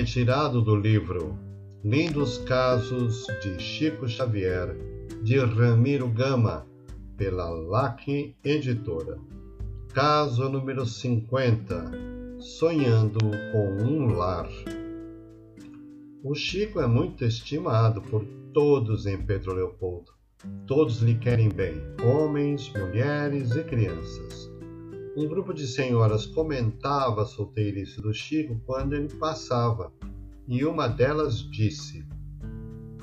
retirado do livro Lindos Casos de Chico Xavier, de Ramiro Gama, pela LAC Editora. Caso número 50, Sonhando com um Lar. O Chico é muito estimado por todos em Pedro Leopoldo. Todos lhe querem bem, homens, mulheres e crianças. Um grupo de senhoras comentava a solteirice do Chico quando ele passava, e uma delas disse: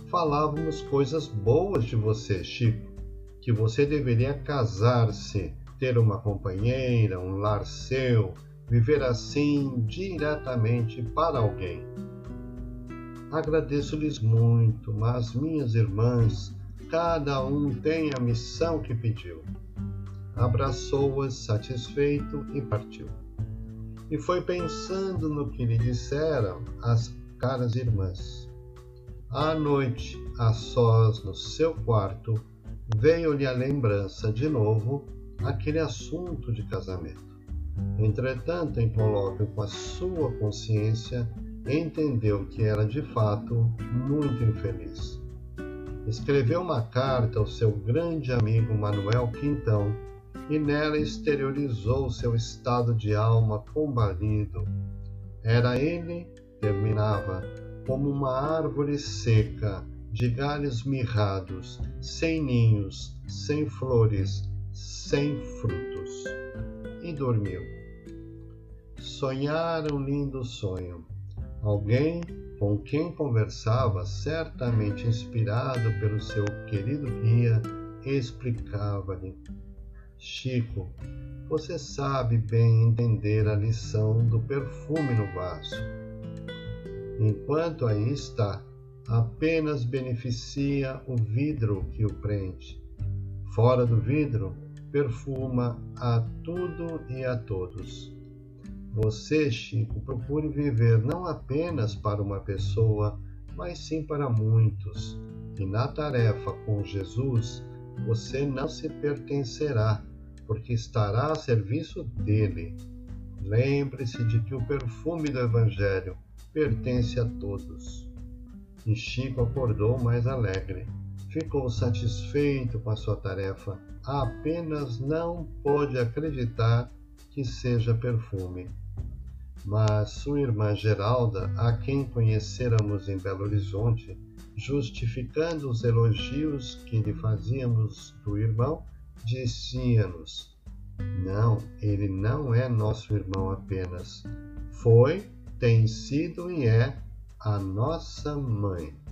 "Falávamos coisas boas de você, Chico, que você deveria casar-se, ter uma companheira, um lar seu, viver assim diretamente para alguém. Agradeço-lhes muito, mas minhas irmãs, cada um tem a missão que pediu." Abraçou-as satisfeito e partiu. E foi pensando no que lhe disseram as caras irmãs. À noite, a sós no seu quarto, veio-lhe a lembrança de novo aquele assunto de casamento. Entretanto, em colóquio com a sua consciência, entendeu que era de fato muito infeliz. Escreveu uma carta ao seu grande amigo Manuel Quintão e nela exteriorizou seu estado de alma combalido. Era ele, terminava, como uma árvore seca, de galhos mirrados, sem ninhos, sem flores, sem frutos. E dormiu. Sonhara um lindo sonho. Alguém com quem conversava, certamente inspirado pelo seu querido guia, explicava-lhe: "Chico, você sabe bem entender a lição do perfume no vaso. Enquanto aí está, apenas beneficia o vidro que o prende. Fora do vidro, perfuma a tudo e a todos. Você, Chico, procure viver não apenas para uma pessoa, mas sim para muitos, e na tarefa com Jesus, você não se pertencerá, porque estará a serviço dele. Lembre-se de que o perfume do Evangelho pertence a todos." E Chico acordou mais alegre. Ficou satisfeito com a sua tarefa, apenas não pôde acreditar que seja perfume. Mas sua irmã Geralda, a quem conhecêramos em Belo Horizonte, justificando os elogios que lhe fazíamos do irmão, dizia-nos: "Não, ele não é nosso irmão apenas. Foi, tem sido e é a nossa mãe."